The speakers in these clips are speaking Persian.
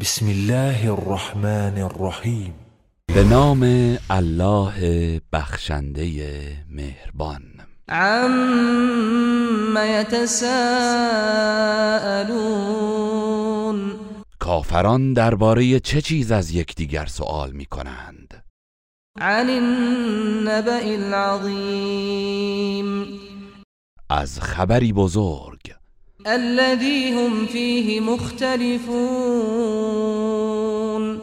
بسم الله الرحمن الرحیم. به نام الله بخشنده مهربان. عما یتساءلون. کافران درباره چه چیز از یکدیگر سوال میکنند؟ عن النبأ العظیم. از خبری بزرگ. الذی هم فیه مختلفون.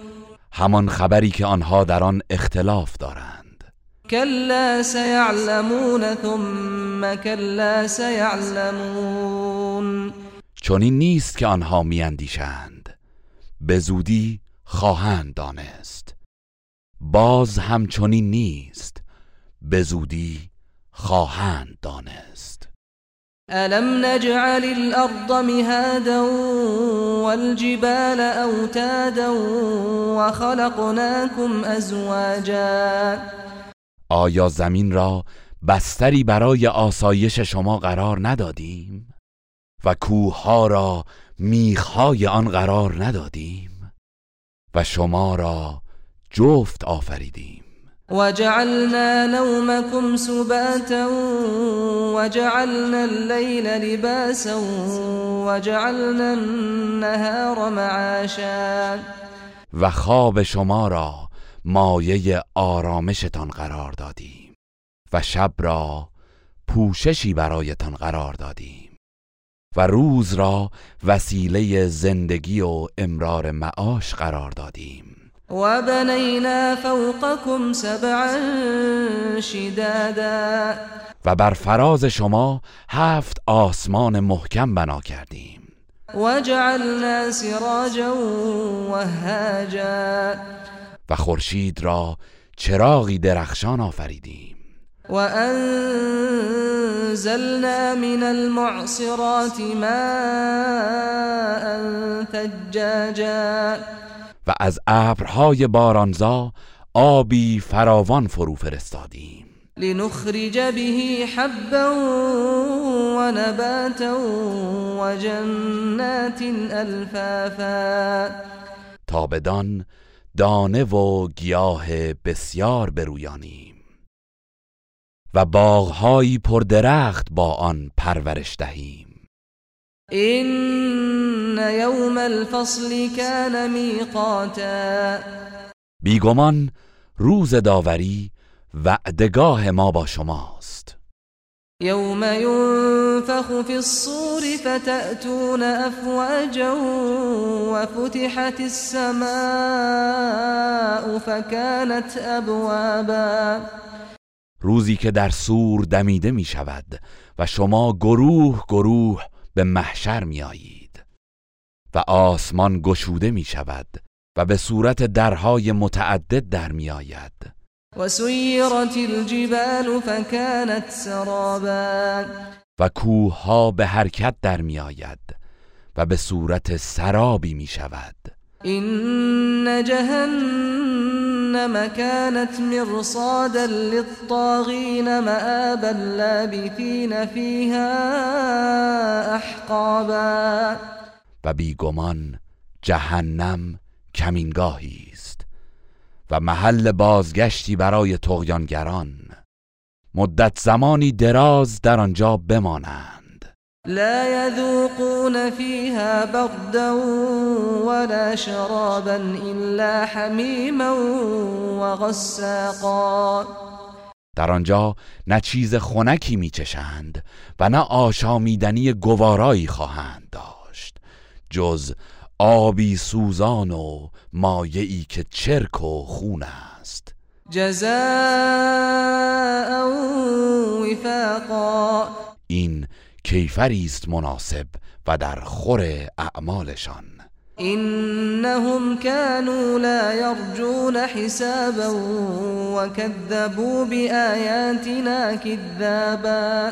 همان خبری که آنها در آن اختلاف دارند. کلا سیعلمون ثم کلا سیعلمون. چنین نیست که آنها میاندیشند، به زودی خواهند دانست. باز همچنین نیست، به زودی خواهند دانست. أَلَمْ نَجْعَلِ الْأَرْضَ مِهَادًا وَالْجِبَالَ أَوْتَادًا وَخَلَقْنَاكُمْ أَزْوَاجًا. آیا زمین را بستری برای آسایش شما قرار ندادیم و کوه‌ها را میخ‌های آن قرار ندادیم و شما را جفت آفریدیم؟ وجعلنا نومكم سباتا وجعلنا الليل لباسا وجعلنا النهار معاشا. و خواب شما را مایه آرامشتان قرار دادیم و شب را پوششی برایتان قرار دادیم و روز را وسیله زندگی و امرار معاش قرار دادیم. و بنینا فوقکم سبعا شدادا. و بر فراز شما 7 آسمان محکم بنا کردیم. و جعلنا سراجا وهاجا. و خورشید را چراغی درخشان آفریدیم. و انزلنا من المعصرات ماء ثجاجا. و از ابرهای بارانزا آبی فراوان فرو فرستادیم. لنخرج به حبا و نباتا و جنات الفافا. تا بدان دانه و گیاه بسیار برویانیم و باغهایی پردرخت با آن پرورش دهیم. این یوم الفصل کان میقاتا. بیگمان روز داوری وعدگاه ما با شماست. یوم ینفخ فی الصور فتأتون افواجا و فتحت السماء فکانت ابوابا. روزی که در صور دمیده می شود و شما گروه گروه به محشر می آیید و آسمان گشوده می شود و به صورت درهای متعدد در می آید. و سیرت الجبال فکانت سرابا. و کوه ها به حرکت در می آید و به صورت سرابی می شود. این جهنم کانت مرصادا للطاغین مآبا لابثین فیها احقابا. و بیگمان جهنم کمینگاهی است و محل بازگشتی برای طغیانگران، مدت زمانی دراز در آنجا بمانند. لا يذوقون فيها بردا ولا شرابا إلا حميما وغساقا. در آنجا نه چیز خنکی میچشند و نه آشامیدنی گوارایی خواهند داشت جز آبی سوزان و مایعی که چرک و خون است. جزاء وفاقا. این کیفری است مناسب و در خور اعمالشان. انهم كانوا لا يرجون حسابا وكذبوا بآياتنا كذابا.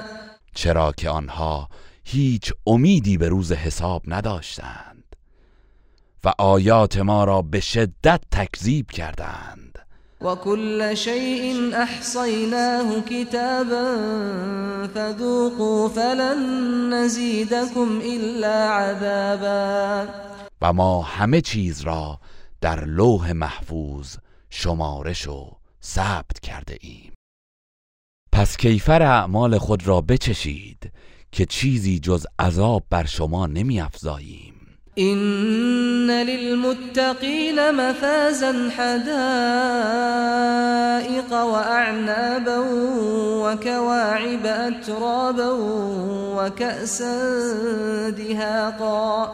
چرا که آنها هیچ امیدی به روز حساب نداشتند و آیات ما را به شدت تکذیب کردند. وَكُلَّ شَيْءٍ أَحْصَيْنَاهُ كِتَابًا فَذُوقُوا فَلَنْ نَزِيدَكُمْ إِلَّا عَذَابًا. و ما همه چیز را در لوح محفوظ شمارش و ثبت کرده ایم. پس کیفر اعمال خود را بچشید که چیزی جز عذاب بر شما نمی افزاییم. إن للمتقين مفازا حدائق وأعنابا وكواعب أترابا وكأسا دهاقا.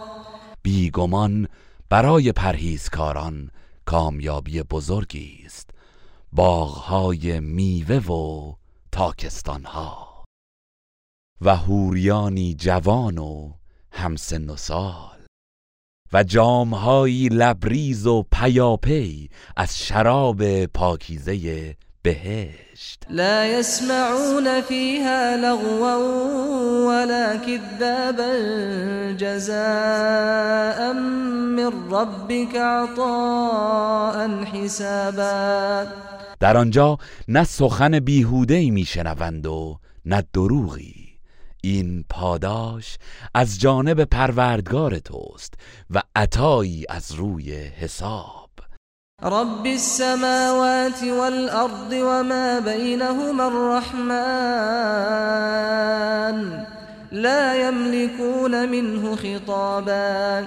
بیگمان برای پرهیزکاران کامیابی بزرگی است، باغهای میوه و تاکستانها و حوریانی جوان و همسن و سال و جامهایی لبریز و پیاپی از شراب پاکیزه بهشت. لا يسمعون فيها لغوا ولا كذابا جزاء من ربك عطاء حسابا. در آنجا نه سخن بیهوده‌ای میشنوند و نه دروغی، این پاداش از جانب پروردگار توست و عطایی از روی حساب. رب السماوات والارض وما بینهما الرحمن لا یملکون منه خطابا.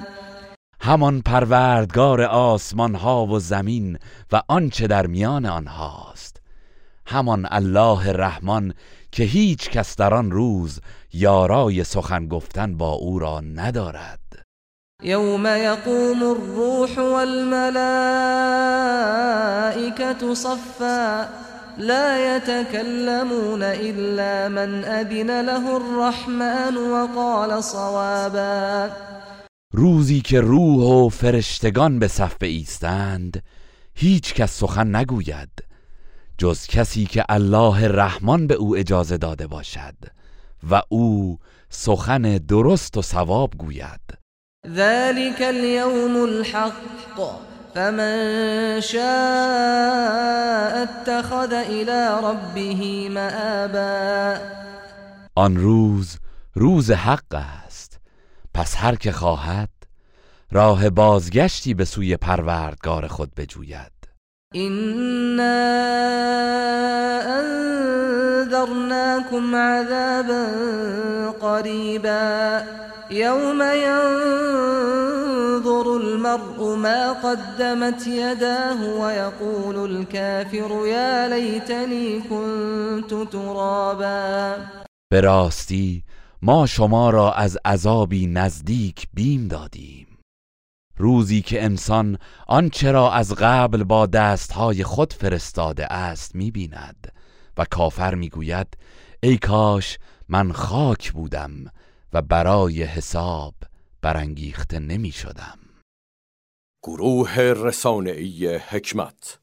همان پروردگار آسمان ها و زمین و آنچه در میان آنهاست، همان الله رحمان که هیچ کس در آن روز یارای سخن گفتن با او را ندارد. یوم یقوم الروح والملائکة صفا لا یتکلمون الا من اذن له الرحمن وقال صوابا. روزی که روح و فرشتگان به صف ایستند هیچ کس سخن نگوید جز کسی که الله رحمان به او اجازه داده باشد و او سخن درست و صواب گوید. ذلك اليوم الحق فمن شاء اتخذ الى ربه مآبا. آن روز، روز حق است، پس هر که خواهد راه بازگشتی به سوی پروردگار خود بجوید. إنا أنذرناكم عذابا قريبا يوم ينظر المرء ما قدمت يداه ويقول الكافر يا ليتني كنت ترابا. به راستی ما شما را از عذابی نزدیک بیم دادیم، روزی که انسان آنچه را از قبل با دستهای خود فرستاده است می‌بیند و کافر می‌گوید ای کاش من خاک بودم و برای حساب برانگیخته نمی‌شدم. گروه رسانه‌ای حکمت.